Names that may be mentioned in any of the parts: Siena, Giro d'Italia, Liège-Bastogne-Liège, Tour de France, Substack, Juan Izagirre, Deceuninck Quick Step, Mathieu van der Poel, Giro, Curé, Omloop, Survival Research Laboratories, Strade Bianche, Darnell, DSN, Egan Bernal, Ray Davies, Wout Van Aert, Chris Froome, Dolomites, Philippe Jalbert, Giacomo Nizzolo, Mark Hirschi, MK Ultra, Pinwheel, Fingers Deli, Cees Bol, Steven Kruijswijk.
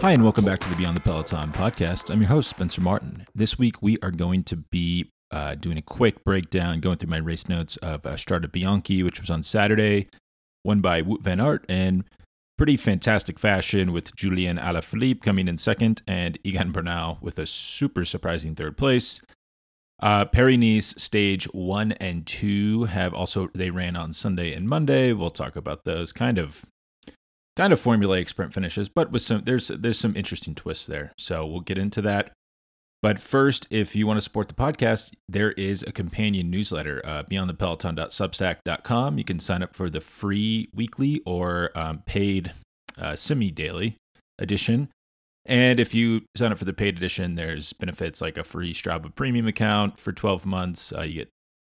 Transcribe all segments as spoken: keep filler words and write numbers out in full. Hi, and welcome back to the Beyond the Peloton podcast. I'm your host, Spencer Martin. This week, we are going to be uh, doing a quick breakdown, going through my race notes of uh, Strade Bianche, which was on Saturday, won by Wout Van Aert in pretty fantastic fashion with Julien Alaphilippe coming in second and Egan Bernal with a super surprising third place. Uh, Paris-Nice stage one and two have also, they ran on Sunday and Monday. We'll talk about those kind of kind of formulaic sprint finishes, but with some, there's, there's some interesting twists there. So we'll get into that. But first, if you want to support the podcast, there is a companion newsletter, uh, beyond the peloton dot substack dot com. You can sign up for the free weekly or um, paid uh, semi-daily edition. And if you sign up for the paid edition, there's benefits like a free Strava premium account for twelve months. Uh, you get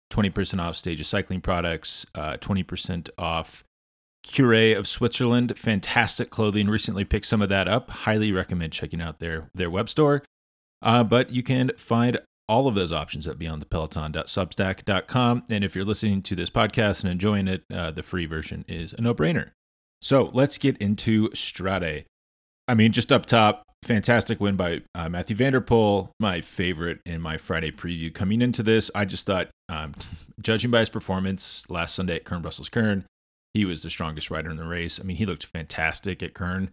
twenty percent off Stages cycling products, uh, twenty percent off Curé of Switzerland. Fantastic clothing. Recently picked some of that up. Highly recommend checking out their, their web store. Uh, but you can find all of those options at beyond the peloton dot substack dot com. And if you're listening to this podcast and enjoying it, uh, the free version is a no-brainer. So let's get into Strade. I mean, just up top, fantastic win by uh, Mathieu van der Poel, my favorite in my Friday preview. Coming into this, I just thought, um, judging by his performance last Sunday at Kuurne-Brussels-Kuurne, he was the strongest rider in the race. I mean, he looked fantastic at Kuurne.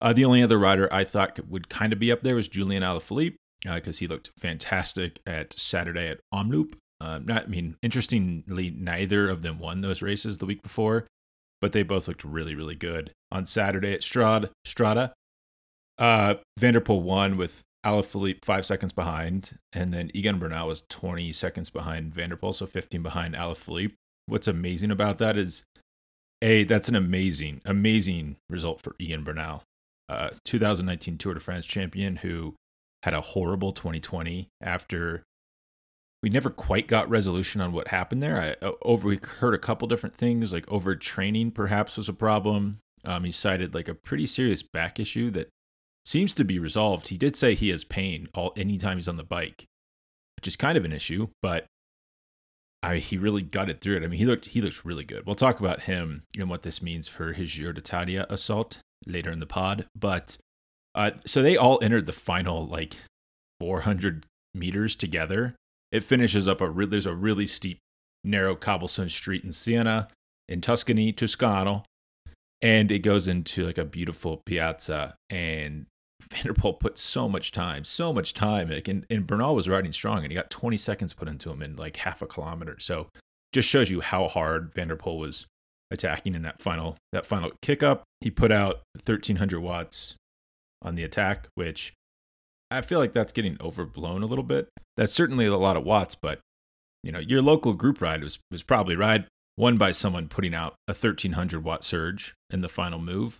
Uh, the only other rider I thought would kind of be up there was Julien Alaphilippe, because uh, he looked fantastic at Saturday at Omloop. Uh, not, I mean, interestingly, neither of them won those races the week before, but they both looked really, really good. On Saturday at Strade, Strade, uh, Van der Poel won with Alaphilippe five seconds behind, and then Egan Bernal was twenty seconds behind Van der Poel, so fifteen behind Alaphilippe. What's amazing about that is, A, that's an amazing, amazing result for Egan Bernal. Uh, two thousand nineteen Tour de France champion who had a horrible twenty twenty after we never quite got resolution on what happened there. I over we heard a couple different things, like overtraining perhaps was a problem. Um, he cited like a pretty serious back issue that seems to be resolved. He did say he has pain all anytime he's on the bike, which is kind of an issue, but I he really gutted through it. I mean, he looked he looks really good. We'll talk about him and what this means for his Giro d'Italia assault later in the pod, but uh, so they all entered the final like four hundred meters together. It finishes up a re- there's a really steep, narrow cobblestone street in Siena, in Tuscany, Toscano, and it goes into like a beautiful piazza. And Van der Poel put so much time, so much time, and and Bernal was riding strong, and he got twenty seconds put into him in like half a kilometer. So just shows you how hard Van der Poel was attacking in that final that final kick up. He put out thirteen hundred watts on the attack, which I feel like that's getting overblown a little bit. That's certainly a lot of watts, but you know, your local group ride was was probably ride won by someone putting out a thirteen hundred watt surge in the final move.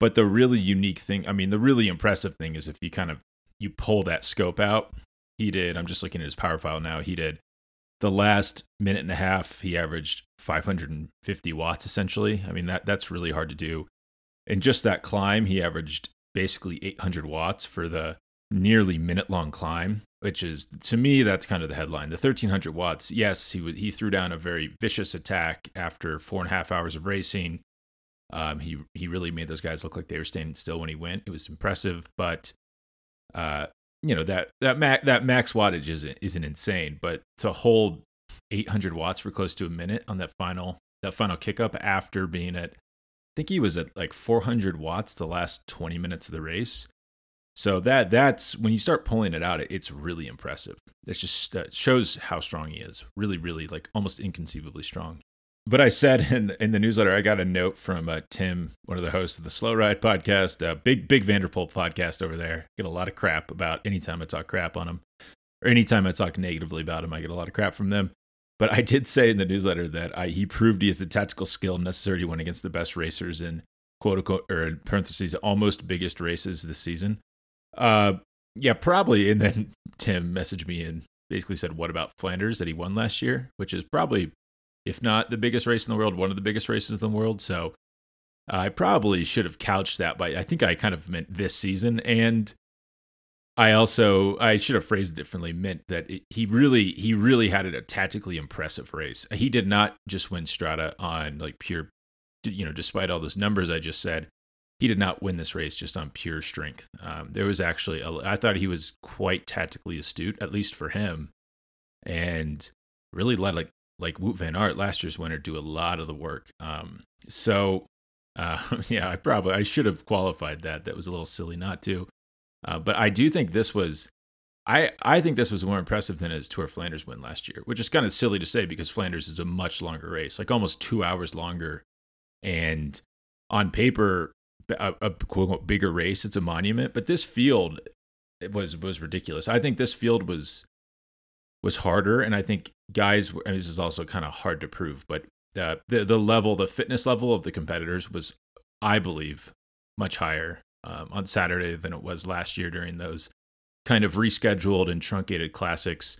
But the really unique thing, I mean, the really impressive thing is if you kind of you pull that scope out, he did. I'm just looking at his power file now. He did. The last minute and a half, he averaged five hundred fifty watts, essentially. I mean, that that's really hard to do. And just that climb, he averaged basically eight hundred watts for the nearly minute-long climb, which is, to me, that's kind of the headline. The thirteen hundred watts, yes, he, he threw down a very vicious attack after four and a half hours of racing. Um, he, he really made those guys look like they were standing still when he went. It was impressive, but... Uh, You know, that that max, that max wattage isn't isn't insane, but to hold eight hundred watts for close to a minute on that final that final kick up after being at, I think he was at like four hundred watts the last twenty minutes of the race. So that that's when you start pulling it out, it's really impressive. It just uh, shows how strong he is. Really, really like almost inconceivably strong. But I said in in the newsletter, I got a note from uh, Tim, one of the hosts of the Slow Ride podcast, uh, big big Van der Poel podcast over there. Get a lot of crap about anytime I talk crap on him, or anytime I talk negatively about him, I get a lot of crap from them. But I did say in the newsletter that I, he proved he has the tactical skill necessary to win against the best racers in quote unquote, or in parentheses, almost biggest races this season. Uh, yeah, probably. And then Tim messaged me and basically said, "What about Flanders that he won last year?" Which is probably, if not the biggest race in the world, one of the biggest races in the world. So uh, I probably should have couched that by, I think I kind of meant this season. And I also, I should have phrased it differently, meant that it, he really, he really had it a tactically impressive race. He did not just win Strade on like pure, you know, despite all those numbers I just said, he did not win this race just on pure strength. Um, there was actually, a, I thought he was quite tactically astute, at least for him, and really let like like Wout Van Aert, last year's winner, do a lot of the work. Um, so uh, yeah, I probably I should have qualified that. That was a little silly not to. Uh, but I do think this was, I I think this was more impressive than his Tour of Flanders win last year, which is kind of silly to say because Flanders is a much longer race, like almost two hours longer, and on paper, A, a quote-unquote bigger race. It's a monument, but this field it was was ridiculous. I think this field was was harder, and I think guys. And this is also kind of hard to prove, but uh, the the level, the fitness level of the competitors was, I believe, much higher um, on Saturday than it was last year during those kind of rescheduled and truncated classics.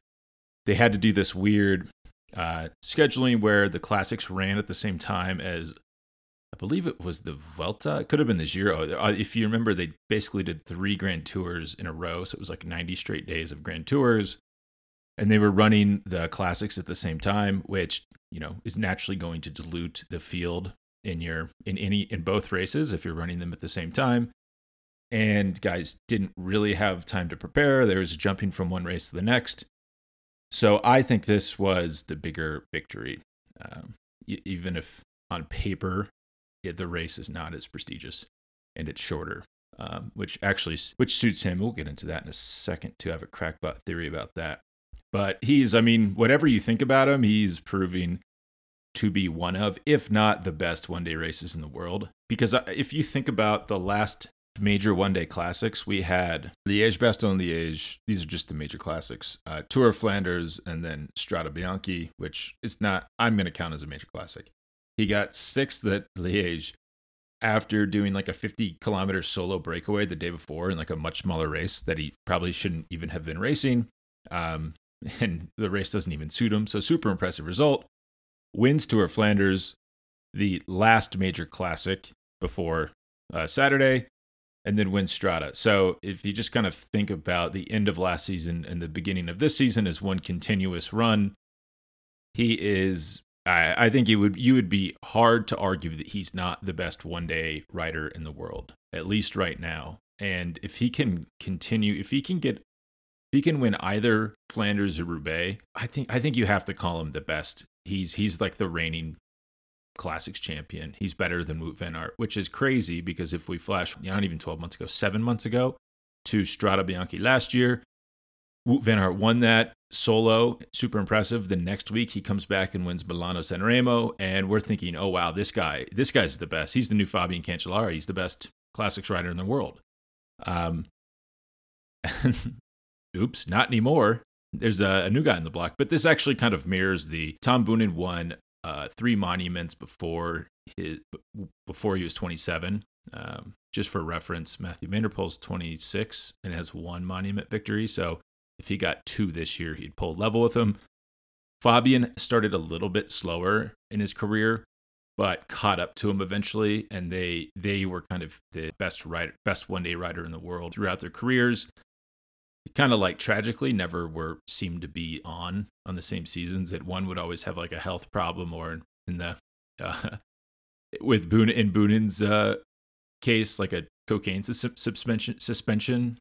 They had to do this weird uh, scheduling where the classics ran at the same time as. I believe it was the Vuelta. It could have been the Giro. If you remember, they basically did three Grand Tours in a row. So it was like ninety straight days of Grand Tours. And they were running the classics at the same time, which, you know, is naturally going to dilute the field in your in any in both races if you're running them at the same time. And guys didn't really have time to prepare. There was jumping from one race to the next. So I think this was the bigger victory, um, even if on paper. Yeah, the race is not as prestigious, and it's shorter, um, which actually which suits him. We'll get into that in a second, too. I have a crackpot theory about that. But he's, I mean, whatever you think about him, he's proving to be one of, if not the best one-day races in the world. Because if you think about the last major one-day classics, we had Liège-Bastogne-Liège. These are just the major classics. Uh, Tour of Flanders, and then Strade Bianche, which is not, I'm going to count as a major classic. He got sixth at Liège after doing like a fifty-kilometer solo breakaway the day before in like a much smaller race that he probably shouldn't even have been racing. Um, and the race doesn't even suit him. So super impressive result. Wins Tour of Flanders, the last major classic before uh, Saturday, and then wins Strada. So if you just kind of think about the end of last season and the beginning of this season as one continuous run, he is... I, I think it would you would be hard to argue that he's not the best one-day rider in the world, at least right now. And if he can continue, if he can get, if he can win either Flanders or Roubaix, I think I think you have to call him the best. He's he's like the reigning Classics champion. He's better than Wout Van Aert, which is crazy because if we flash, not even twelve months ago, seven months ago, to Strade Bianche last year, Wout Van Aert won that. Solo, super impressive. The next week he comes back and wins Milano Sanremo, and we're thinking, oh wow, this guy, this guy's the best. He's the new Fabian Cancellara. He's the best classics rider in the world. Um, oops, not anymore. There's a, a new guy in the block, but this actually kind of mirrors the Tom Boonen won uh, three monuments before his before he was twenty-seven. Um, just for reference, Mathieu van der Poel's twenty-six and has one monument victory, so. If he got two this year, he'd pull level with him. Fabian started a little bit slower in his career, but caught up to him eventually, and they they were kind of the best rider, best one-day rider in the world throughout their careers. Kind of like tragically, never were seemed to be on on the same seasons. That one would always have like a health problem, or in the uh, with Boone in Boonen's uh, case, like a cocaine sus- suspension suspension.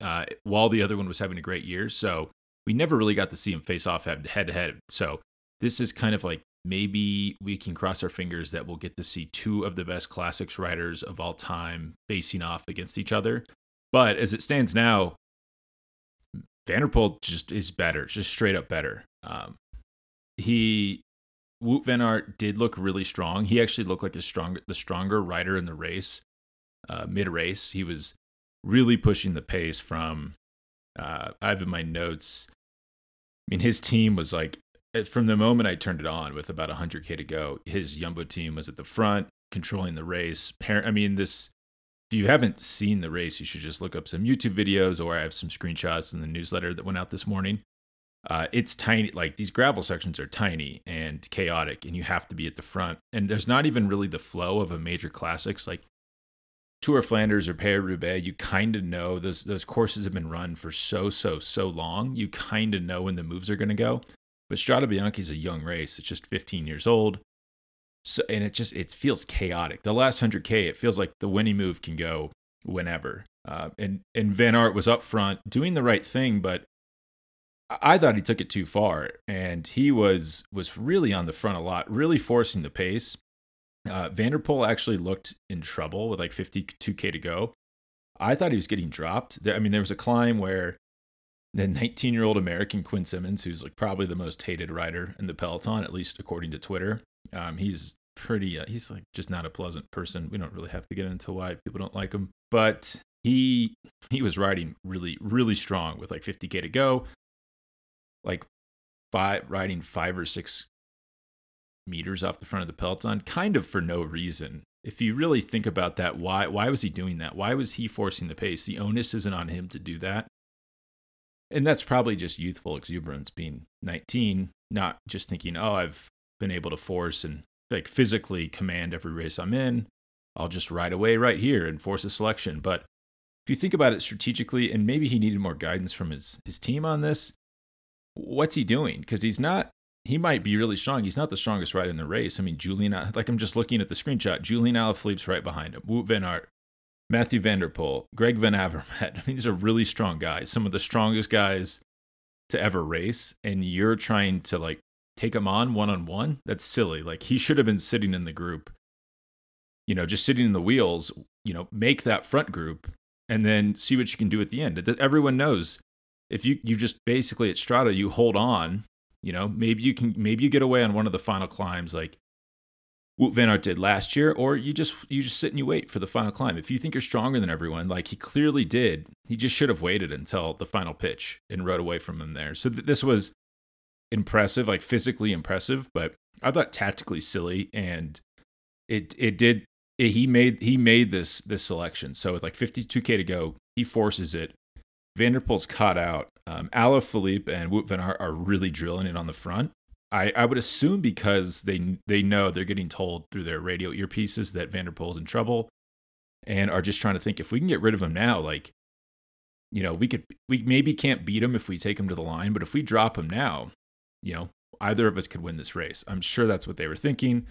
Uh, while the other one was having a great year. So we never really got to see him face off head to head. So this is kind of like maybe we can cross our fingers that we'll get to see two of the best classics riders of all time facing off against each other. But as it stands now, Van der Poel just is better, just straight up better. Um, he, Wout Van Aert did look really strong. He actually looked like a stronger, the stronger rider in the race, uh, mid-race. He was really pushing the pace from, uh, I have in my notes, I mean, his team was like, from the moment I turned it on with about one hundred K to go, his Jumbo team was at the front, controlling the race. I mean, this, if you haven't seen the race, you should just look up some YouTube videos, or I have some screenshots in the newsletter that went out this morning. Uh, it's tiny, like these gravel sections are tiny and chaotic, and you have to be at the front. And there's not even really the flow of a major classics, like Tour of Flanders or Paris-Roubaix, you kind of know those those courses have been run for so, so, so long. You kind of know when the moves are going to go. But Strade Bianche is a young race. It's just fifteen years old. So, and it just, it feels chaotic. The last one hundred K, it feels like the winning move can go whenever. Uh, and, and Van Aert was up front doing the right thing, but I thought he took it too far. And he was was really on the front a lot, really forcing the pace. Uh, Van der Poel actually looked in trouble with like fifty-two K to go. I thought he was getting dropped. There, I mean, there was a climb where the nineteen-year-old American Quinn Simmons, who's like probably the most hated rider in the peloton, at least according to Twitter, um, he's pretty, uh, he's like just not a pleasant person. We don't really have to get into why people don't like him, but he he was riding really, really strong with like fifty K to go, like five riding five or six meters off the front of the peloton, kind of for no reason. If you really think about that, why why was he doing that? Why was he forcing the pace? The onus isn't on him to do that. And that's probably just youthful exuberance, being nineteen, not just thinking, oh, I've been able to force and like physically command every race I'm in. I'll just ride away right here and force a selection. But if you think about it strategically, and maybe he needed more guidance from his, his team on this, what's he doing? Because he's not, he might be really strong. He's not the strongest rider in the race. I mean, Julien, like I'm just looking at the screenshot. Julien Alaphilippe's right behind him. Wout Van Aert, Mathieu van der Poel, Greg Van Avermaet. I mean, these are really strong guys. Some of the strongest guys to ever race. And you're trying to like take them on one-on-one? That's silly. Like he should have been sitting in the group, you know, just sitting in the wheels, you know, make that front group and then see what you can do at the end. Everyone knows if you, you just basically at Strada, you hold on. You know, maybe you can, maybe you get away on one of the final climbs like Wout Van Aert did last year, or you just, you just sit and you wait for the final climb. If you think you're stronger than everyone, like he clearly did, he just should have waited until the final pitch and rode away from him there. So th- this was impressive, like physically impressive, but I thought tactically silly. And it, it did, it, he made, he made this, this selection. So with like fifty-two K to go, he forces it. Van der Poel's caught out. Um, Alaphilippe and Wout Van Aert are really drilling it on the front. I, I would assume because they they know they're getting told through their radio earpieces that Van der Poel's in trouble, and are just trying to think if we can get rid of him now. Like, you know, we could we maybe can't beat him if we take him to the line, but if we drop him now, you know, either of us could win this race. I'm sure that's what they were thinking.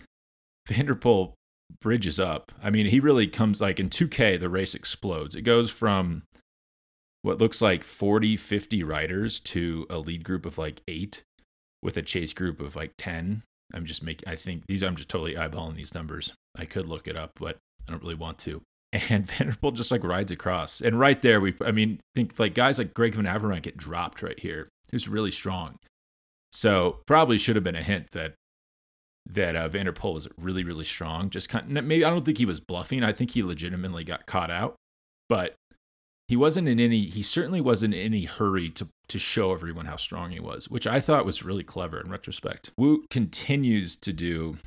Van der Poel bridges up. I mean, he really comes like in two K. The race explodes. It goes from what looks like forty, fifty riders to a lead group of like eight with a chase group of like ten. I'm just making, I think these, I'm just totally eyeballing these numbers. I could look it up, but I don't really want to. And Van der Poel just like rides across. And right there, we, I mean, think like guys like Greg Van Avermaet get dropped right here, who's really strong. So probably should have been a hint that, that uh, Van der Poel was really, really strong. Just kind of, maybe, I don't think he was bluffing. I think he legitimately got caught out, but He wasn't in any, he certainly wasn't in any hurry to, to show everyone how strong he was, which I thought was really clever in retrospect. Wout continues to do,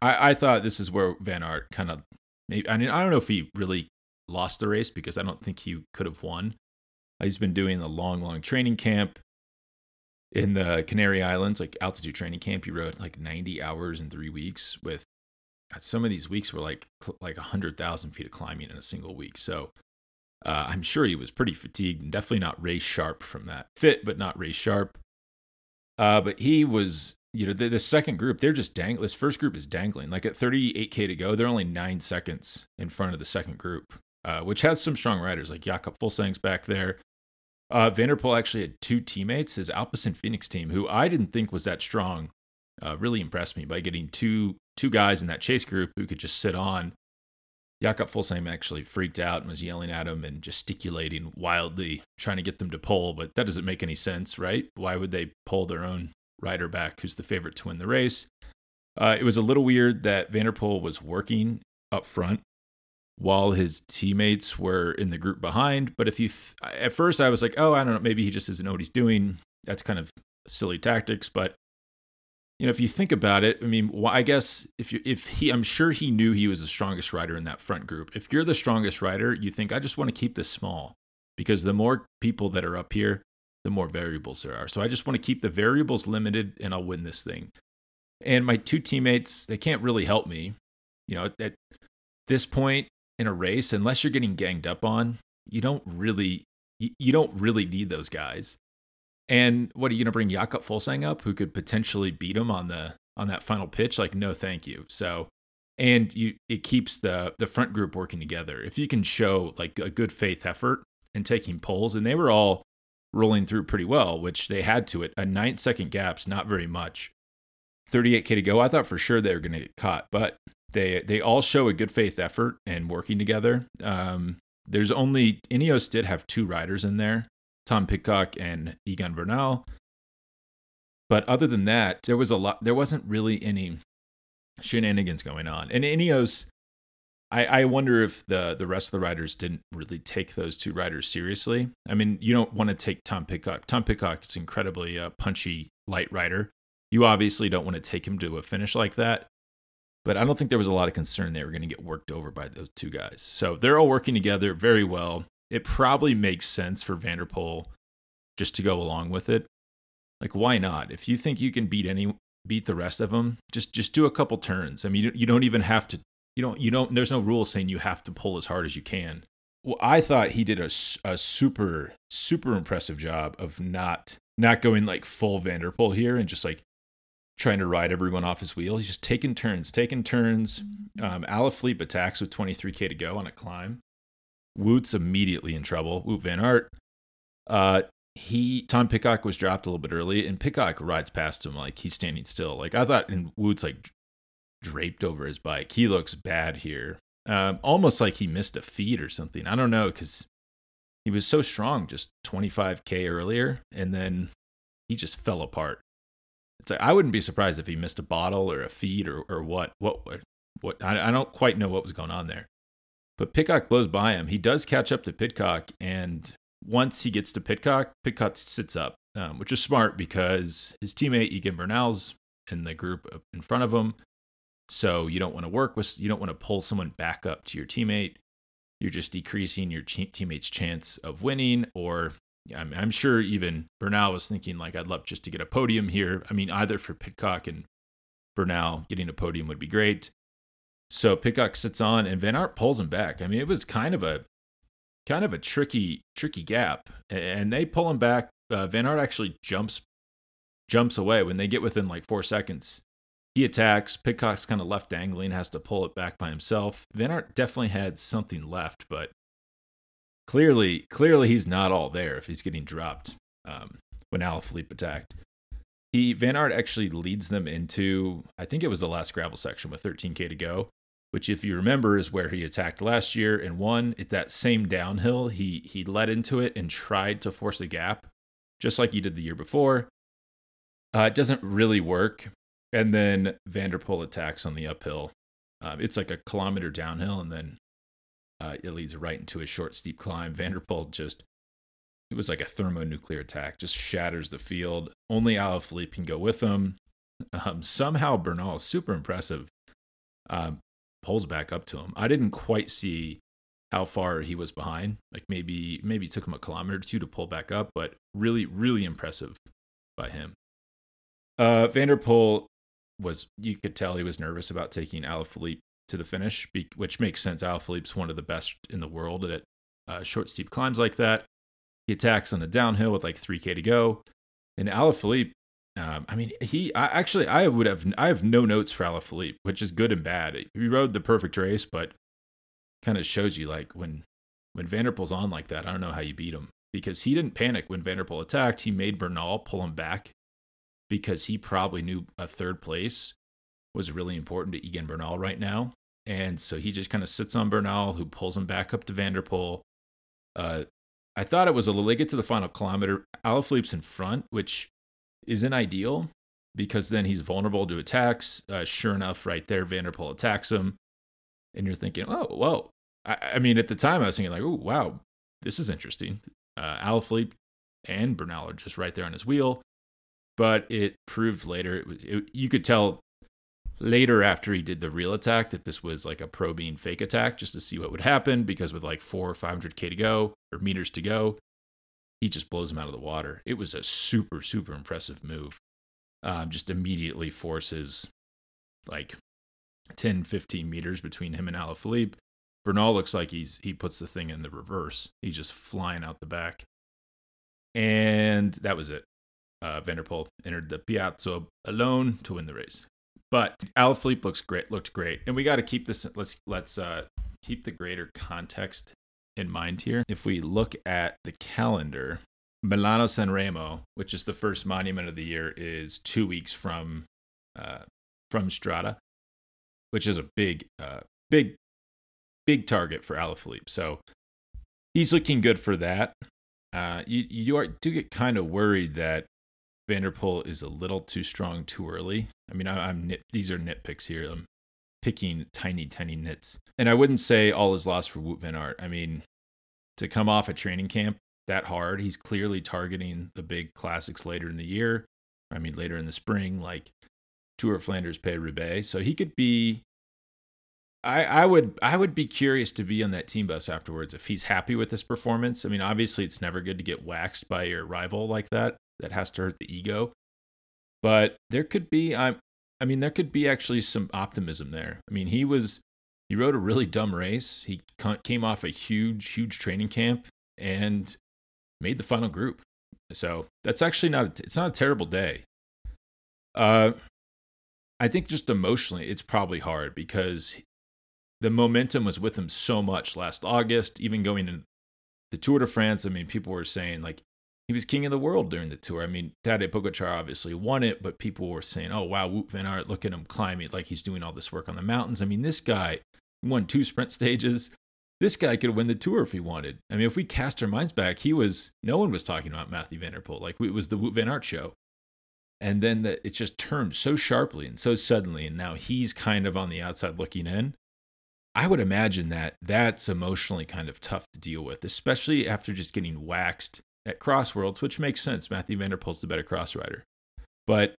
I, I thought this is where Van Aert kind of, maybe, I mean, I don't know if he really lost the race because I don't think he could have won. He's been doing a long, long training camp in the Canary Islands, like altitude training camp. He rode like ninety hours in three weeks with, some of these weeks were like, like one hundred thousand feet of climbing in a single week. So Uh, I'm sure he was pretty fatigued and definitely not race sharp from that. Fit, but not race sharp. Uh, but he was, you know, the, the second group, they're just dangling. This first group is dangling. Like at thirty-eight K to go, they're only nine seconds in front of the second group, uh, which has some strong riders like Jakob Fuglsang's back there. Uh, Van der Poel actually had two teammates, his Alpecin Phoenix team, who I didn't think was that strong, uh, really impressed me by getting two two guys in that chase group who could just sit on. Jakob Fuglsang actually freaked out and was yelling at him and gesticulating wildly, trying to get them to pole, but that doesn't make any sense, right? Why would they pull their own rider back who's the favorite to win the race? Uh, it was a little weird that Van der Poel was working up front while his teammates were in the group behind, but if you, th- at first I was like, oh, I don't know, maybe he just doesn't know what he's doing. That's kind of silly tactics, but you know, if you think about it, I mean, well, I guess if you, if he, I'm sure he knew he was the strongest rider in that front group. If you're the strongest rider, you think, I just want to keep this small because the more people that are up here, the more variables there are. So I just want to keep the variables limited and I'll win this thing. And my two teammates, they can't really help me. You know, at, at this point in a race, unless you're getting ganged up on, you don't really, you, you don't really need those guys. And what, are you going to bring Jakob Fuglsang up, who could potentially beat him on the on that final pitch, like, no, thank you. So, and you, it keeps the, the front group working together. If you can show like a good faith effort and taking poles, and they were all rolling through pretty well, which they had to it. A nine second gap's not very much. thirty-eight K to go. I thought for sure they were going to get caught, but they, they all show a good faith effort and working together. Um, there's only, Ineos did have two riders in there, Tom Pidcock and Egan Bernal. But other than that, there was a lot, there wasn't really any shenanigans going on. And Ineos, I, I wonder if the, the rest of the riders didn't really take those two riders seriously. I mean, you don't want to take Tom Pidcock. Tom Pidcock is incredibly uh, punchy, light rider. You obviously don't want to take him to a finish like that. But I don't think there was a lot of concern they were going to get worked over by those two guys. So they're all working together very well. It probably makes sense for Van der Poel just to go along with it. Like, why not? If you think you can beat any, beat the rest of them, just just do a couple turns. I mean, you, you don't even have to. You don't. You don't. There's no rule saying you have to pull as hard as you can. Well, I thought he did a, a super super impressive job of not not going like full Van der Poel here and just like trying to ride everyone off his wheel. He's just taking turns, taking turns. Um, Alaphilippe attacks with twenty-three K to go on a climb. Wout's immediately in trouble. Wout Van Aert. Uh, He Tom Pidcock was dropped a little bit early, and Pidcock rides past him like he's standing still. Like I thought, and Wout's like draped over his bike. He looks bad here, um, almost like he missed a feed or something. I don't know, because he was so strong just twenty-five K earlier, and then he just fell apart. It's like I wouldn't be surprised if he missed a bottle or a feed or or what what what. I, I don't quite know what was going on there, but Pidcock blows by him. He does catch up to Pidcock and. Once he gets to Pidcock, Pidcock sits up, um, which is smart because his teammate Egan Bernal's in the group in front of him. So you don't want to work with, you don't want to pull someone back up to your teammate. You're just decreasing your che- teammate's chance of winning. Or I'm, I'm sure even Bernal was thinking like, I'd love just to get a podium here. I mean, either for Pidcock and Bernal, getting a podium would be great. So Pidcock sits on, and Van Aert pulls him back. I mean, it was kind of a Kind of a tricky, tricky gap, and they pull him back. Uh, Van Aert actually jumps, jumps away when they get within like four seconds. He attacks. Pidcock's kind of left dangling, has to pull it back by himself. Van Aert definitely had something left, but clearly, clearly he's not all there if he's getting dropped um, when Alaphilippe attacked. He Van Aert actually leads them into, I think it was the last gravel section with thirteen K to go. Which, if you remember, is where he attacked last year and won. It's that same downhill. He he led into it and tried to force a gap, just like he did the year before. Uh, it doesn't really work. And then Van der Poel attacks on the uphill. Um, it's like a kilometer downhill, and then uh, it leads right into a short, steep climb. Van der Poel just, it was like a thermonuclear attack, just shatters the field. Only Alaphilippe can go with him. Um, somehow Bernal is super impressive. Um, pulls back up to him. I didn't quite see how far he was behind. Like maybe maybe it took him a kilometer or two to pull back up, but really, really impressive by him. Uh, Van der Poel was, you could tell he was nervous about taking Alaphilippe to the finish, which makes sense. Alaphilippe's one of the best in the world at uh, short, steep climbs like that. He attacks on the downhill with like three K to go. And Alaphilippe, Um, I mean, he I, actually, I would have, I have no notes for Alaphilippe, which is good and bad. He rode the perfect race, but kind of shows you like when, when Van der Poel's on like that, I don't know how you beat him, because he didn't panic when Van der Poel attacked. He made Bernal pull him back because he probably knew a third place was really important to Egan Bernal right now. And so he just kind of sits on Bernal, who pulls him back up to Van der Poel. Uh, I thought it was a little, they get to the final kilometer. Alaphilippe's in front, which isn't ideal because then he's vulnerable to attacks. Uh, sure enough, right there, Van der Poel attacks him. And you're thinking, oh, whoa. I, I mean, at the time, I was thinking like, oh, wow, this is interesting. Uh, Alaphilippe and Bernal are just right there on his wheel. But it proved later, it was, it, you could tell later after he did the real attack that this was like a probing fake attack just to see what would happen, because with like four or five hundred K to go or meters to go, he just blows him out of the water. It was a super, super impressive move. Um, just immediately forces like ten, fifteen meters between him and Alaphilippe. Bernal looks like he's he puts the thing in the reverse. He's just flying out the back. And that was it. Uh, Van der Poel entered the Piazza alone to win the race. But Alaphilippe looks great. Looked great, and we got to keep this. Let's let's uh, keep the greater context in mind here. If we look at the calendar, Milano Sanremo, which is the first monument of the year, is two weeks from uh, from Strada, which is a big, uh, big, big target for Alaphilippe. So he's looking good for that. Uh, you you are, do get kind of worried that Van der Poel is a little too strong too early. I mean, I, I'm nit, these are nitpicks here. I'm picking tiny, tiny nits. And I wouldn't say all is lost for Wout Van Aert. I mean, to come off a training camp that hard, he's clearly targeting the big classics later in the year. I mean, later in the spring, like Tour of Flanders, Paris-Roubaix. So he could be... I, I would I would be curious to be on that team bus afterwards if he's happy with this performance. I mean, obviously, it's never good to get waxed by your rival like that. That has to hurt the ego. But there could be, I, I mean, there could be actually some optimism there. I mean, he was, he rode a really dumb race. He came off a huge, huge training camp and made the final group. So that's actually not, a, it's not a terrible day. Uh, I think just emotionally, it's probably hard because the momentum was with him so much last August, even going into the Tour de France. I mean, people were saying, like, he was king of the world during the Tour. I mean, Tadej Pogačar obviously won it, but people were saying, oh, wow, Wout Van Aert, look at him climbing, like he's doing all this work on the mountains. I mean, this guy won two sprint stages. This guy could win the Tour if he wanted. I mean, if we cast our minds back, he was, no one was talking about Mathieu van der Poel. Like, it was the Wout Van Aert show. And then the, it just turned so sharply and so suddenly, and now he's kind of on the outside looking in. I would imagine that that's emotionally kind of tough to deal with, especially after just getting waxed at Crossworlds, which makes sense. Mathieu van der Poel's the better cross rider. But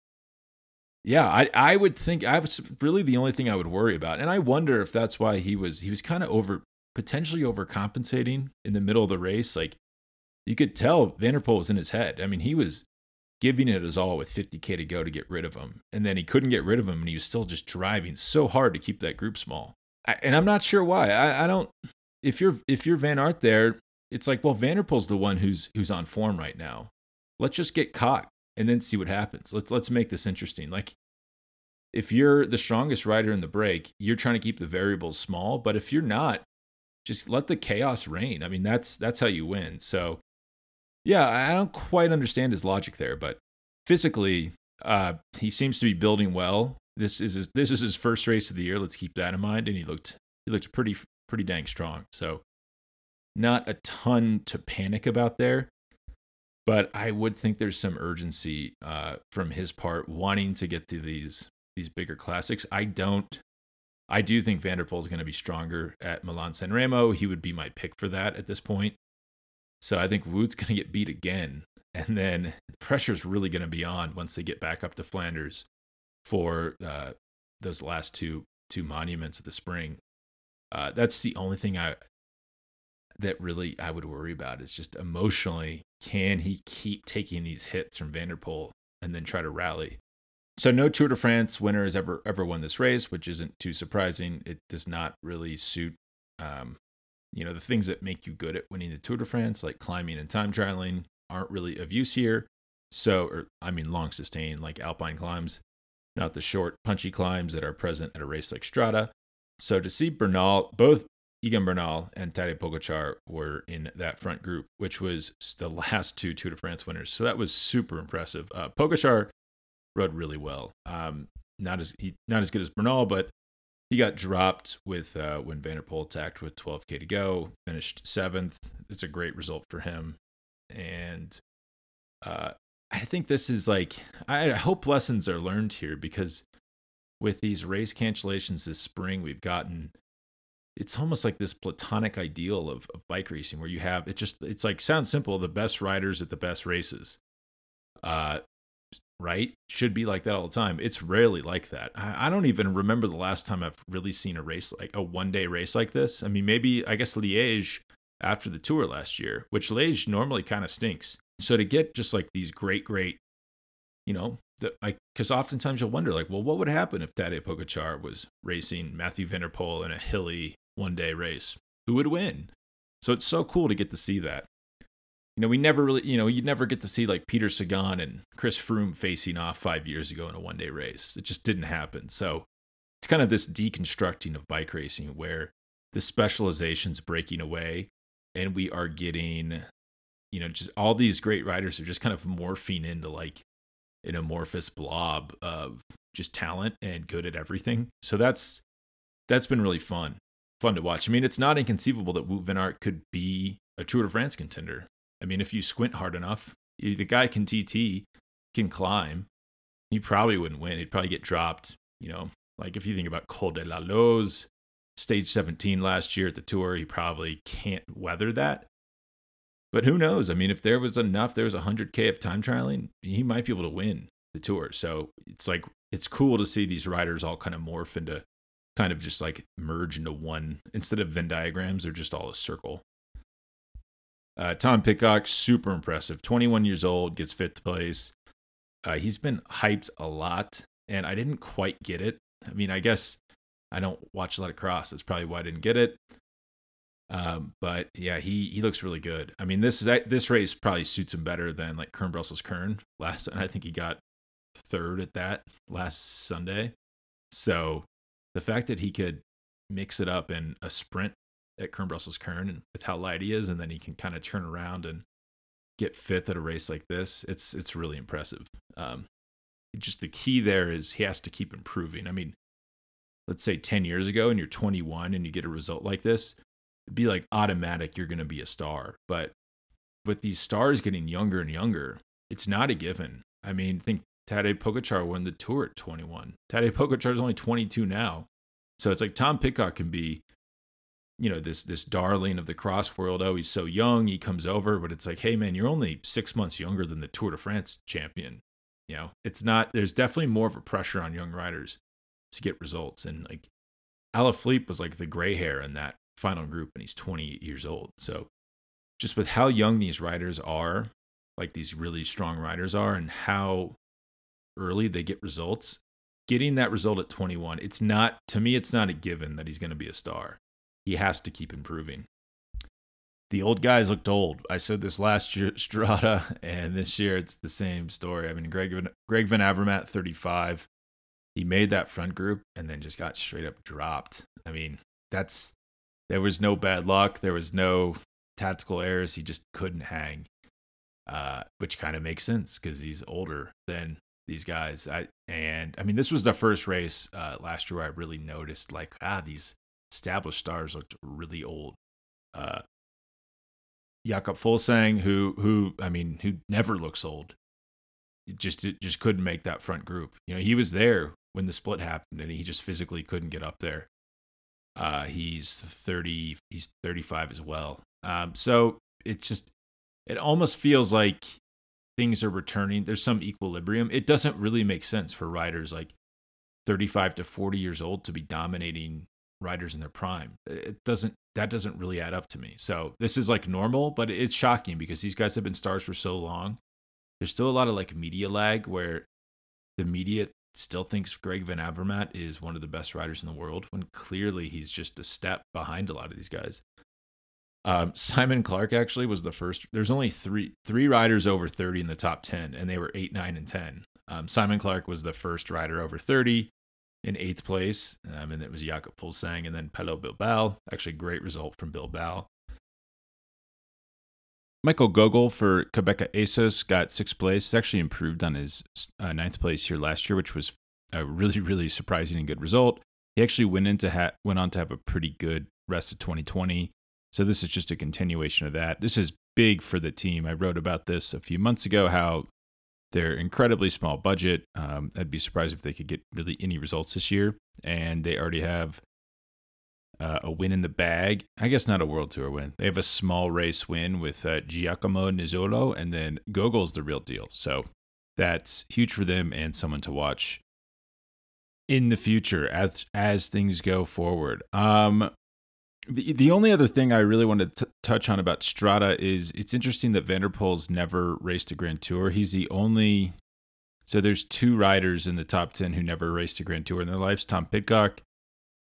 yeah, I, I would think I was really the only thing I would worry about. And I wonder if that's why he was he was kind of over potentially overcompensating in the middle of the race. Like, you could tell Van der Poel was in his head. I mean, he was giving it his all with fifty K to go to get rid of him. And then he couldn't get rid of him, and he was still just driving so hard to keep that group small. I, and I'm not sure why. I, I don't. If you're if you're Van Aert there, it's like, well, Van der Poel's the one who's who's on form right now. Let's just get caught and then see what happens. Let's let's make this interesting. Like, if you're the strongest rider in the break, you're trying to keep the variables small. But if you're not, just let the chaos reign. I mean, that's that's how you win. So, yeah, I don't quite understand his logic there. But physically, uh, he seems to be building well. This is his, this is his first race of the year. Let's keep that in mind. And he looked he looked pretty pretty dang strong. So not a ton to panic about there, but I would think there's some urgency uh, from his part, wanting to get to these these bigger classics. I don't. I do think Van der Poel is going to be stronger at Milan Sanremo. He would be my pick for that at this point. So I think Wout's going to get beat again, and then the pressure's really going to be on once they get back up to Flanders for uh, those last two two monuments of the spring. Uh, that's the only thing I that really I would worry about is just emotionally, can he keep taking these hits from Van der Poel and then try to rally? So no Tour de France winner has ever ever won this race, which isn't too surprising. It does not really suit, um, you know, the things that make you good at winning the Tour de France, like climbing and time trialing, aren't really of use here. So, or, I mean, long sustained, like alpine climbs, not the short, punchy climbs that are present at a race like Strada. So to see Bernal, both Egan Bernal and Tadej Pogačar were in that front group, which was the last two Tour de France winners. So that was super impressive. Uh, Pogačar rode really well. Um, not as he, not as good as Bernal, but he got dropped with uh, when Van der Poel attacked with twelve K to go, finished seventh. It's a great result for him. And uh I think this is like, I hope lessons are learned here, because with these race cancellations this spring, we've gotten, it's almost like this platonic ideal of, of bike racing where you have, it just, it's like, sounds simple, the best riders at the best races, uh, right? Should be like that all the time. It's rarely like that. I, I don't even remember the last time I've really seen a race, like a one day race like this. I mean, maybe, I guess Liège after the Tour last year, which Liège normally kind of stinks. So to get just like these great, great, you know, the, like, because oftentimes you'll wonder, like, well, what would happen if Tadej Pogačar was racing Mathieu van der Poel in a hilly one-day race? Who would win? So it's so cool to get to see that. you know, we never really, you know, you'd never get to see like Peter Sagan and Chris Froome facing off five years ago in a one-day race. It just didn't happen. So it's kind of this deconstructing of bike racing where the specialization's breaking away and we are getting, you know, just all these great riders are just kind of morphing into like an amorphous blob of just talent and good at everything. So that's, that's been really fun, fun to watch. I mean, it's not inconceivable that Wout Van Aert could be a Tour de France contender. I mean, if you squint hard enough, the guy can T T, can climb. He probably wouldn't win. He'd probably get dropped. You know, like if you think about Col de la Loze, stage seventeen last year at the Tour, he probably can't weather that. But who knows? I mean, if there was enough, there was one hundred K of time trialing, he might be able to win the Tour. So it's like, it's cool to see these riders all kind of morph into kind of just like merge into one. Instead of Venn diagrams, they're just all a circle. Uh, Tom Pidcock, super impressive. twenty-one years old, gets fifth place. Uh, he's been hyped a lot, and I didn't quite get it. I mean, I guess I don't watch a lot of cross. That's probably why I didn't get it. Um, but yeah, he he looks really good. I mean, this is this race probably suits him better than like Kuurne-Brussels-Kuurne last, and I think he got third at that last Sunday. So the fact that he could mix it up in a sprint at Kuurne-Brussels-Kuurne and with how light he is, and then he can kind of turn around and get fifth at a race like this, it's it's really impressive. Um, just the key there is he has to keep improving. I mean, let's say ten years ago and you're twenty-one and you get a result like this, it'd be like automatic you're going to be a star. But with these stars getting younger and younger, it's not a given. I mean, think Tadej Pogačar won the Tour at twenty-one. Tadej Pogačar is only twenty-two now. So it's like Tom Pidcock can be, you know, this this darling of the cross world. Oh, he's so young. He comes over, but it's like, hey, man, you're only six months younger than the Tour de France champion. You know, it's not, there's definitely more of a pressure on young riders to get results. And like Alaphilippe was like the gray hair in that final group, and he's twenty-eight years old. So just with how young these riders are, like these really strong riders are, and how early they get results, getting that result at twenty-one, it's not, to me, it's not a given that he's going to be a star. He has to keep improving. The old guys looked old. I said this last year at Strada, and this year it's the same story. I mean, Greg Greg Van Avermaet, thirty-five. He made that front group and then just got straight up dropped. I mean, that's there was no bad luck. There was no tactical errors. He just couldn't hang, uh, which kind of makes sense because he's older than these guys. I and I mean, this was the first race uh, last year where I really noticed like, ah, these established stars looked really old. Uh, Jakob Fuglsang, who, who I mean, who never looks old, it just it just couldn't make that front group. You know, he was there when the split happened, and he just physically couldn't get up there. Uh, he's thirty, he's thirty-five as well. Um, so it just, it almost feels like things are returning. There's some equilibrium. It doesn't really make sense for riders like thirty-five to forty years old to be dominating riders in their prime. It doesn't, that doesn't really add up to me. So this is like normal, but it's shocking because these guys have been stars for so long. There's still a lot of like media lag where the media still thinks Greg Van Avermaet is one of the best riders in the world when clearly he's just a step behind a lot of these guys. Um, Simon Clark actually was the first. There's only three, three riders over thirty in the top ten, and they were eight, nine, and ten. Um, Simon Clark was the first rider over thirty. In eighth place, um, and it was Jakob Fuglsang, and then Pello Bilbao. Actually, great result from Bilbao. Michael Gogol for Quebeca A S O S got sixth place. It's actually improved on his uh, ninth place here last year, which was a really, really surprising and good result. He actually went into ha- went on to have a pretty good rest of twenty twenty. So this is just a continuation of that. This is big for the team. I wrote about this a few months ago, how they're incredibly small budget. Um, I'd be surprised if they could get really any results this year. And they already have uh, a win in the bag. I guess not a World Tour win. They have a small race win with uh, Giacomo Nizzolo, and then Gogol's the real deal. So that's huge for them and someone to watch in the future as as things go forward. Um, the the only other thing I really wanted to t- touch on about Strada is it's interesting that Van der Poel's never raced a Grand Tour. He's the only, so there's two riders in the top ten who never raced a Grand Tour in their lives: Tom Pidcock,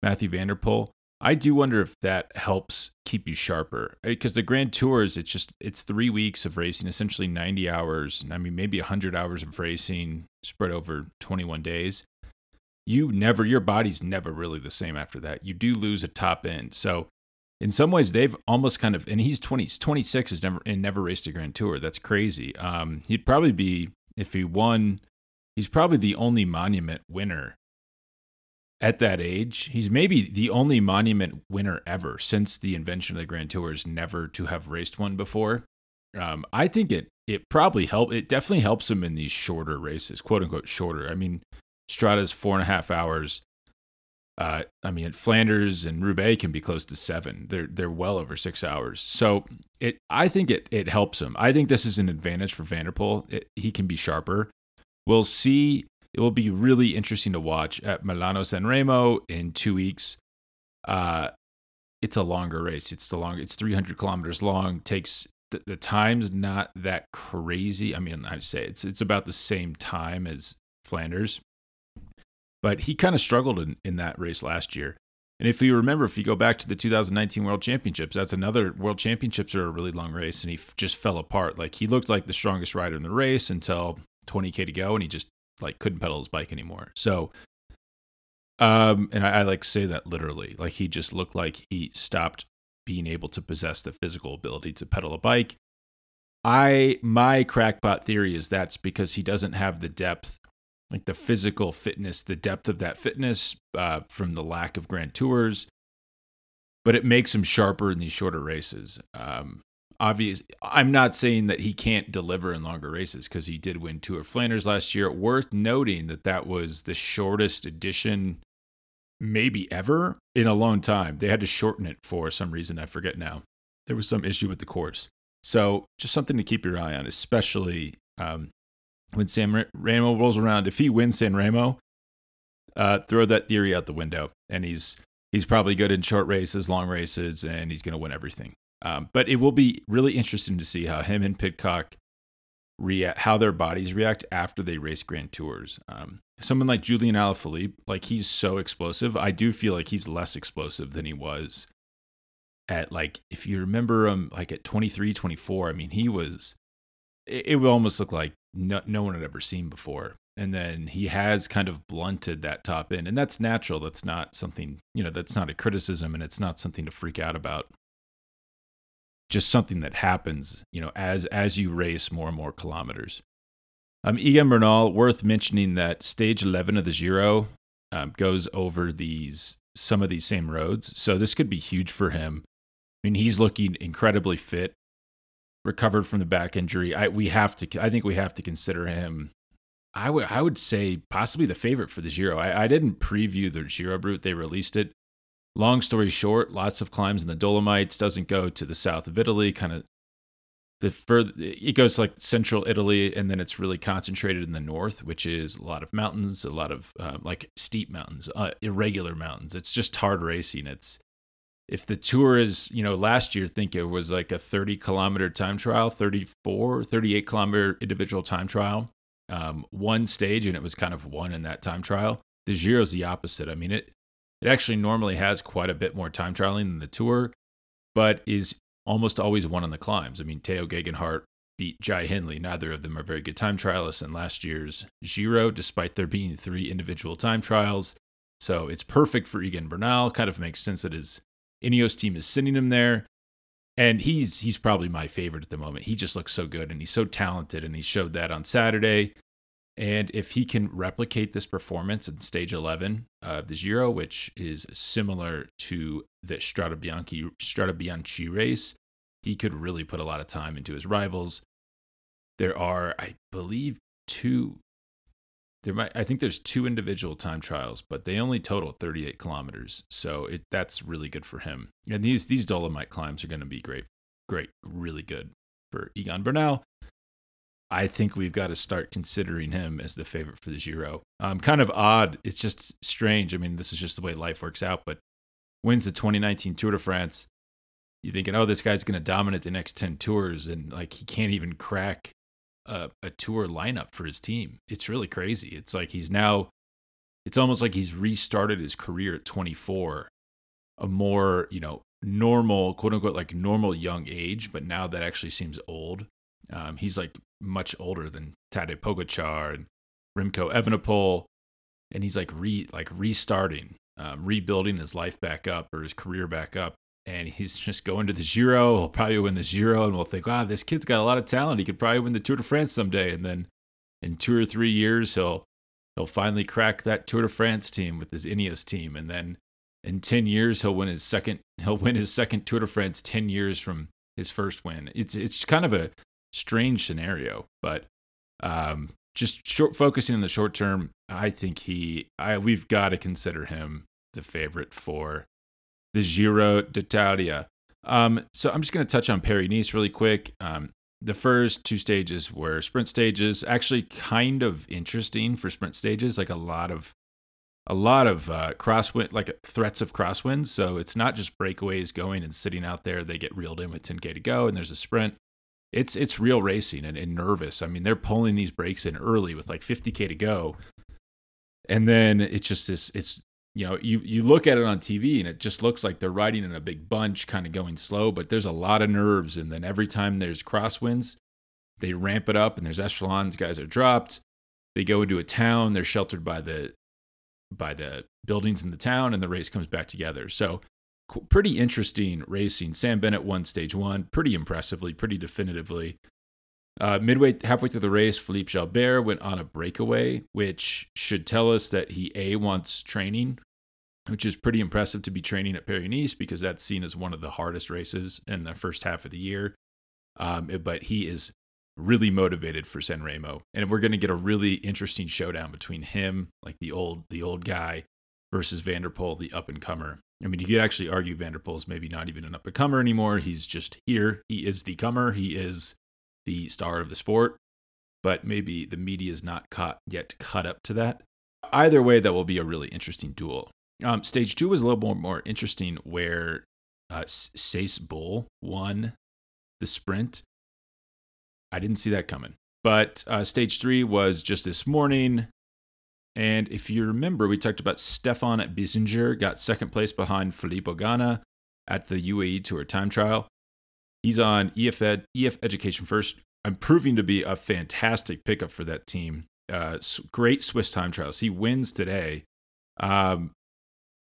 Mathieu van der Poel. I do wonder if that helps keep you sharper, because the Grand Tours, it's just, it's three weeks of racing, essentially ninety hours. And I mean, maybe one hundred hours of racing spread over twenty-one days. You never, your body's never really the same after that. You do lose a top end. So in some ways they've almost kind of, and he's twenty, twenty-six has never, and never raced a Grand Tour. That's crazy. Um, he'd probably be, if he won, he's probably the only monument winner at that age. He's maybe the only monument winner ever since the invention of the Grand Tours never to have raced one before. Um, I think it it probably help. It definitely helps him in these shorter races, quote unquote shorter. I mean, Strada's four and a half hours. Uh, I mean, Flanders and Roubaix can be close to seven. They're they're well over six hours. So it I think it it helps him. I think this is an advantage for Van der Poel. It, he can be sharper. We'll see. It will be really interesting to watch at Milano Sanremo in two weeks. Uh, it's a longer race. It's the long. It's three hundred kilometers long. Takes the, the time's not that crazy. I mean, I'd say it's it's about the same time as Flanders. But he kind of struggled in, in that race last year. And if you remember, if you go back to the two thousand nineteen World Championships, that's another World Championships are a really long race, and he f- just fell apart. Like he looked like the strongest rider in the race until twenty K to go, and he just like couldn't pedal his bike anymore. So, um, and I, I like say that literally, like he just looked like he stopped being able to possess the physical ability to pedal a bike. I, my crackpot theory is that's because he doesn't have the depth, like the physical fitness, the depth of that fitness uh, from the lack of Grand Tours, but it makes him sharper in these shorter races. Um, Obvious. I'm not saying that he can't deliver in longer races because he did win Tour of Flanders last year. Worth noting that that was the shortest edition maybe ever in a long time. They had to shorten it for some reason. I forget now. There was some issue with the course. So just something to keep your eye on, especially um, when Sanremo rolls around. If he wins Sanremo, uh, throw that theory out the window. And he's he's probably good in short races, long races, and he's going to win everything. Um, but it will be really interesting to see how him and Pidcock react, how their bodies react after they race Grand Tours. Um, someone like Julien Alaphilippe, like he's so explosive. I do feel like he's less explosive than he was at, like, if you remember him, like at twenty-three, twenty-four, I mean, he was, it, it would almost look like no, no one had ever seen before. And then he has kind of blunted that top end, and that's natural. That's not something, you know, that's not a criticism, and it's not something to freak out about. Just something that happens, you know, as as you race more and more kilometers. Um, Egan Bernal, worth mentioning that stage eleven of the Giro um, goes over these some of these same roads, so this could be huge for him. I mean, he's looking incredibly fit, recovered from the back injury. I we have to, I think we have to consider him. I would I would say possibly the favorite for the Giro. I, I didn't preview the Giro route; they released it. Long story short, lots of climbs in the Dolomites, doesn't go to the south of Italy, kind of the further it goes to like central Italy, and then it's really concentrated in the north, which is a lot of mountains, a lot of uh, like steep mountains, uh, irregular mountains. It's just hard racing. It's if the tour is, you know, last year, I think it was like a thirty kilometer time trial, thirty-four, thirty-eight kilometer individual time trial, um, one stage, and it was kind of one in that time trial. The Giro is the opposite. I mean, it. It actually normally has quite a bit more time trialing than the Tour, but is almost always one on the climbs. I mean, Theo Gegenhardt beat Jai Hindley. Neither of them are very good time trialists in last year's Giro, despite there being three individual time trials. So it's perfect for Egan Bernal. Kind of makes sense that his Ineos team is sending him there. And he's he's probably my favorite at the moment. He just looks so good, and he's so talented, and he showed that on Saturday. And if he can replicate this performance in stage eleven of the Giro, which is similar to the Strade Bianche, Strade Bianche race, he could really put a lot of time into his rivals. There are, I believe, two. There might, I think there's two individual time trials, but they only total thirty-eight kilometers. So it that's really good for him. And these these Dolomite climbs are going to be great, great, really good for Egan Bernal. I think we've got to start considering him as the favorite for the Giro. Um, kind of odd. It's just strange. I mean, this is just the way life works out, but wins the twenty nineteen Tour de France. You're thinking, oh, this guy's going to dominate the next ten tours, and like he can't even crack a, a tour lineup for his team. It's really crazy. It's like he's now, it's almost like he's restarted his career at twenty-four a more, you know, normal, quote unquote, like normal young age, but now that actually seems old. Um, he's like much older than Tadej Pogačar and Remco Evenepoel, and he's like re like restarting, um, rebuilding his life back up or his career back up, and he's just going to the Giro. He'll probably win the Giro, and we'll think, wow, this kid's got a lot of talent. He could probably win the Tour de France someday, and then in two or three years, he'll he'll finally crack that Tour de France team with his Ineos team, and then in ten years, he'll win his second. He'll win his second Tour de France ten years from his first win. It's it's kind of a strange scenario, but um, just short, focusing on the short term, I think he, I we've got to consider him the favorite for the Giro d'Italia. Um, so I'm just going to touch on Paris-Nice really quick. Um, the first two stages were sprint stages, actually kind of interesting for sprint stages, like a lot of a lot of uh, crosswind, like threats of crosswinds. So it's not just breakaways going and sitting out there. They get reeled in with ten K to go, and there's a sprint. It's it's real racing and, and nervous. I mean, they're pulling these breaks in early with like fifty K to go, and then it's just this. It's you know you you look at it on T V and it just looks like they're riding in a big bunch, kind of going slow. But there's a lot of nerves, and then every time there's crosswinds, they ramp it up, and there's echelons. Guys are dropped. They go into a town. They're sheltered by the by the buildings in the town, and the race comes back together. So pretty interesting racing. Sam Bennett won stage one pretty impressively, pretty definitively. Uh, midway, halfway through the race, Philippe Jalbert went on a breakaway, which should tell us that he, A, wants training, which is pretty impressive to be training at Paris-Nice because that's seen as one of the hardest races in the first half of the year. Um, but he is really motivated for Sanremo, and we're going to get a really interesting showdown between him, like the old the old guy, versus Van der Poel, the up and comer. I mean, you could actually argue Van der Poel's maybe not even an up and comer anymore. He's just here. He is the comer. He is the star of the sport. But maybe the media is not caught yet caught up to that. Either way, that will be a really interesting duel. Um, stage two was a little more more interesting, where uh, Cees Bol won the sprint. I didn't see that coming. But uh, stage three was just this morning. And if you remember, we talked about Stefan Bissinger got second place behind Filippo Ganna at the U A E Tour time trial. He's on E F, Ed, E F Education First. I'm proving to be a fantastic pickup for that team. Uh, great Swiss time trials. He wins today. Um,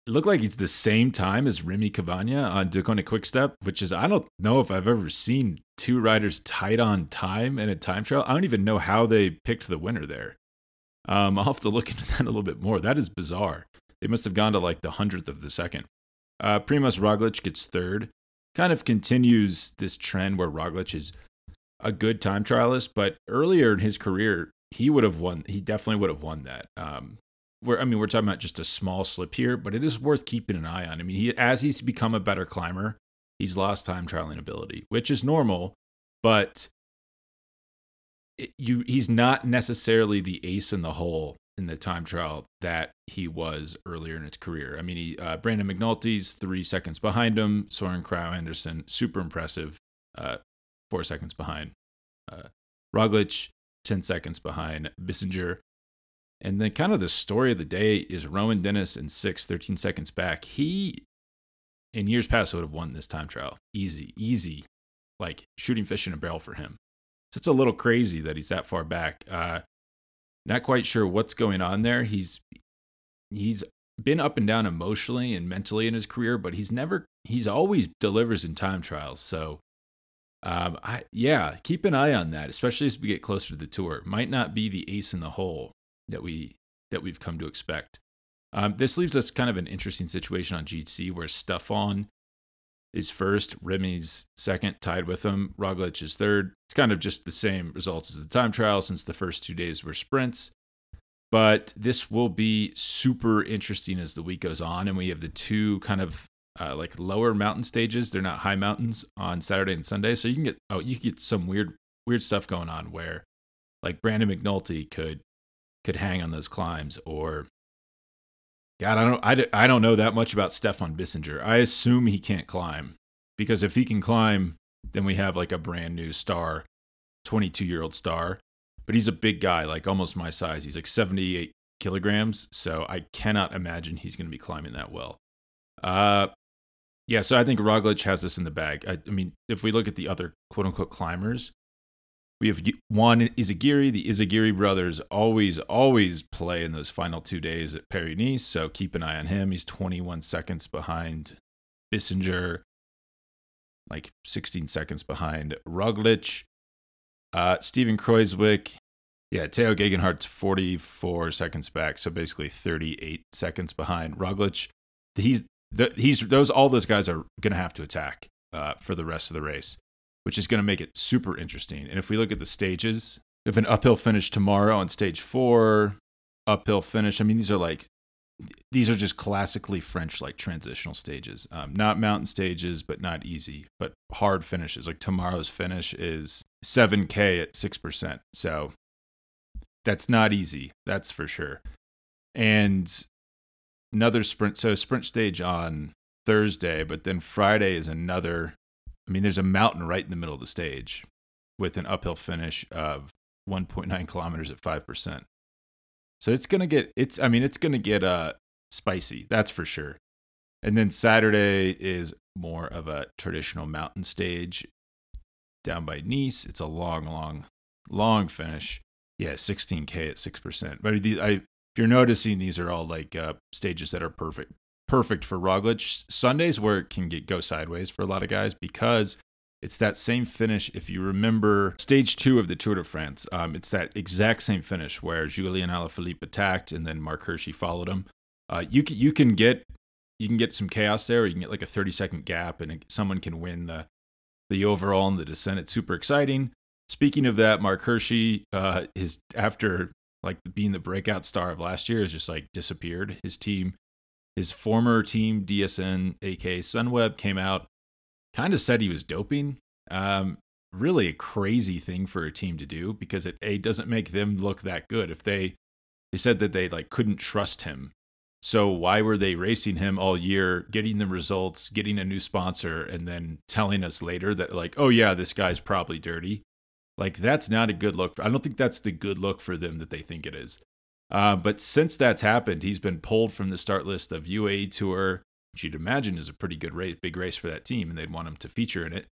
it looked like it's the same time as Remy Cavagna on Deceuninck Quick Step, which is, I don't know if I've ever seen two riders tied on time in a time trial. I don't even know how they picked the winner there. Um, I'll have to look into that a little bit more. That is bizarre. They must have gone to like the hundredth of the second. Uh, Primoz Roglic gets third. Kind of continues this trend where Roglic is a good time trialist, but earlier in his career, he would have won. He definitely would have won that. Um, we're, I mean, we're talking about just a small slip here, but it is worth keeping an eye on. I mean, he, as he's become a better climber, he's lost time trialing ability, which is normal, but It, you, he's not necessarily the ace in the hole in the time trial that he was earlier in his career. I mean, he, uh, Brandon McNulty's three seconds behind him. Søren Krogh Andersen, super impressive, uh, four seconds behind. Uh, Roglic, ten seconds behind Bissinger. And then kind of the story of the day is Rowan Dennis in six, thirteen seconds back. He, in years past, would have won this time trial. Easy, easy, like shooting fish in a barrel for him. So it's a little crazy that he's that far back. Uh, not quite sure what's going on there. He's he's been up and down emotionally and mentally in his career, but he's never he's always delivers in time trials. So, um, I yeah, keep an eye on that, especially as we get closer to the tour. Might not be the ace in the hole that we that we've come to expect. Um, this leaves us kind of an interesting situation on G C where Stefan is first, Remy's second, tied with him. Roglic is third. It's kind of just the same results as the time trial since the first two days were sprints. But this will be super interesting as the week goes on. And we have the two kind of uh, like lower mountain stages. They're not high mountains on Saturday and Sunday. So you can get oh you can get some weird weird stuff going on where like Brandon McNulty could could hang on those climbs, or God, I don't, I, I don't know that much about Stefan Bissinger. I assume he can't climb, because if he can climb, then we have like a brand new star, twenty-two-year-old star. But he's a big guy, like almost my size. He's like seventy-eight kilograms, so I cannot imagine he's going to be climbing that well. Uh, Yeah, so I think Roglic has this in the bag. I, I mean, if we look at the other quote-unquote climbers, we have Juan Izagirre. The Izagirre brothers always, always play in those final two days at Paris-Nice, so keep an eye on him. He's twenty-one seconds behind Bissinger, like sixteen seconds behind Roglic. Uh, Steven Kruijswijk, yeah, Theo Gegenhardt's forty-four seconds back, so basically thirty-eight seconds behind Roglic. He's the, he's those all those guys are going to have to attack uh, for the rest of the race, which is going to make it super interesting. And if we look at the stages, we have an uphill finish tomorrow on stage four, uphill finish. I mean, these are like these are just classically French like transitional stages, um, not mountain stages, but not easy, but hard finishes. Like tomorrow's finish is seven K at six percent, so that's not easy. That's for sure. And another sprint, so sprint stage on Thursday, but then Friday is another, I mean, there's a mountain right in the middle of the stage with an uphill finish of one point nine kilometers at five percent. So it's going to get, it's, I mean, it's going to get uh, spicy, that's for sure. And then Saturday is more of a traditional mountain stage down by Nice. It's a long, long, long finish. Yeah, sixteen K at six percent. But I mean, these, I, if you're noticing, these are all like uh, stages that are perfect, perfect for Roglic. Sunday's where it can get go sideways for a lot of guys because it's that same finish. If you remember stage two of the Tour de France, um, it's that exact same finish where Julien Alaphilippe attacked and then Mark Hirschi followed him. Uh, you can you can get you can get some chaos there, or you can get like a thirty second gap, and someone can win the the overall and the descent. It's super exciting. Speaking of that, Mark Hirschi uh, is after. like being the breakout star of last year, has just like disappeared. His team, his former team, D S N, aka Sunweb, came out, kind of said he was doping. Um, really a crazy thing for a team to do because it a doesn't make them look that good. If they, they said that they like couldn't trust him, so why were they racing him all year, getting the results, getting a new sponsor, and then telling us later that like, oh yeah, this guy's probably dirty. Like, that's not a good look. I don't think that's the good look for them that they think it is. Uh, but since that's happened, he's been pulled from the start list of U A E Tour, which you'd imagine is a pretty good race, big race for that team, and they'd want him to feature in it.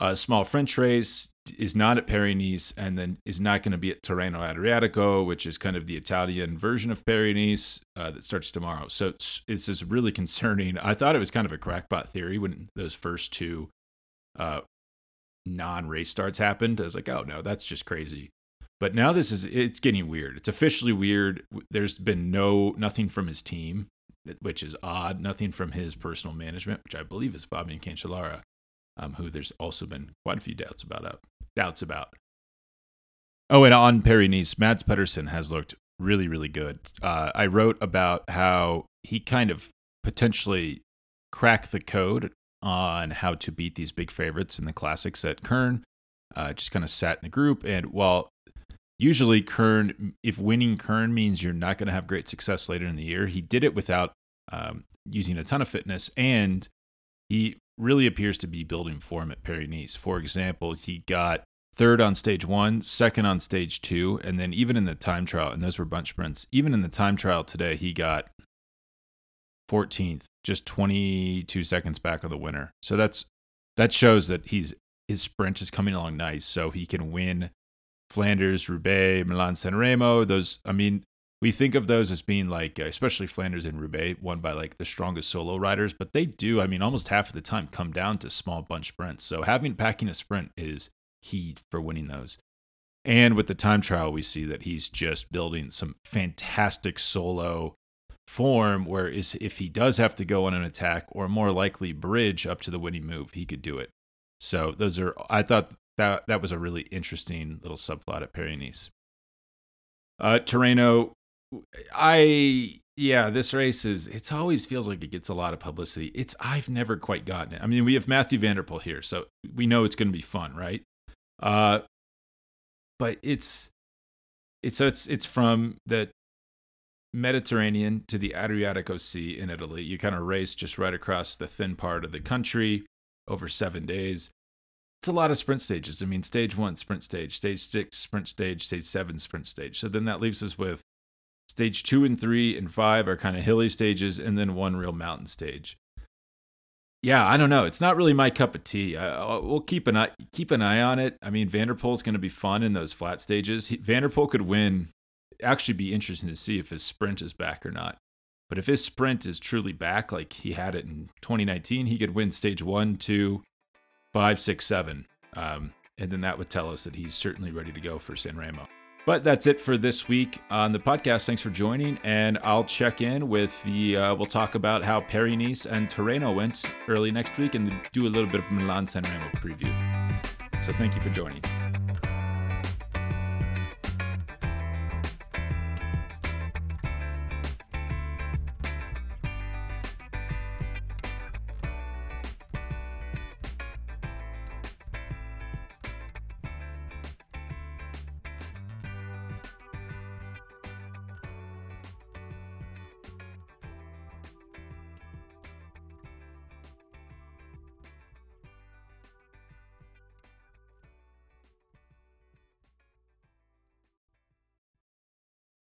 A small French race is not at Paris-Nice, and then is not going to be at Tirreno Adriatico, which is kind of the Italian version of Paris-Nice uh, that starts tomorrow. So it's, it's just really concerning. I thought it was kind of a crackpot theory when those first two uh non-race starts happened. I was like, oh no, that's just crazy. But now this is, it's getting weird. It's officially weird. There's been no, nothing from his team, which is odd. Nothing from his personal management, which I believe is Fabian Cancellara, um, who there's also been quite a few doubts about. Uh, doubts about. Oh, and on Paris-Nice, Mads Pedersen has looked really, really good. Uh, I wrote about how he kind of potentially cracked the code on how to beat these big favorites in the classics at Kuurne. Uh, just kind of sat in the group. And while usually Kuurne, if winning Kuurne means you're not going to have great success later in the year, he did it without um, using a ton of fitness. And he really appears to be building form at Paris-Nice. For example, he got third on stage one, second on stage two, and then even in the time trial, and those were bunch sprints, even in the time trial today, he got fourteenth, just twenty-two seconds back of the winner. So that's that shows that he's his sprint is coming along nice, so he can win Flanders, Roubaix, Milano Sanremo. Those, I mean, we think of those as being like, especially Flanders and Roubaix, won by like the strongest solo riders, but they do, I mean, almost half of the time come down to small bunch sprints. So having packing a sprint is key for winning those. And with the time trial, we see that he's just building some fantastic solo form, where is if he does have to go on an attack or more likely bridge up to the winning move, he could do it. So those are, I thought that that was a really interesting little subplot at Paris-Nice. Uh, Tirreno, I, yeah, this race is, it's always feels like it gets a lot of publicity. It's, I've never quite gotten it. I mean, we have Mathieu van der Poel here, so we know it's going to be fun, right? Uh, but it's, it's, so it's, it's from the Mediterranean to the Adriatico Sea in Italy. You kind of race just right across the thin part of the country over seven days. It's a lot of sprint stages. I mean, stage one, sprint stage, stage six, sprint stage, stage seven, sprint stage. So then that leaves us with stage two and three and five are kind of hilly stages, and then one real mountain stage. Yeah, I don't know. It's not really my cup of tea. I, we'll keep an eye, keep an eye on it. I mean, Van der Poel's going to be fun in those flat stages. He, Van der Poel could win. Actually, be interesting to see if his sprint is back or not. But if his sprint is truly back, like he had it in twenty nineteen, he could win stage one, two, five, six, seven, um, and then that would tell us that he's certainly ready to go for Sanremo. But that's it for this week on the podcast. Thanks for joining, and I'll check in with the. Uh, we'll talk about how Paris-Nice and Tirreno went early next week, and do a little bit of Milan Sanremo preview. So thank you for joining.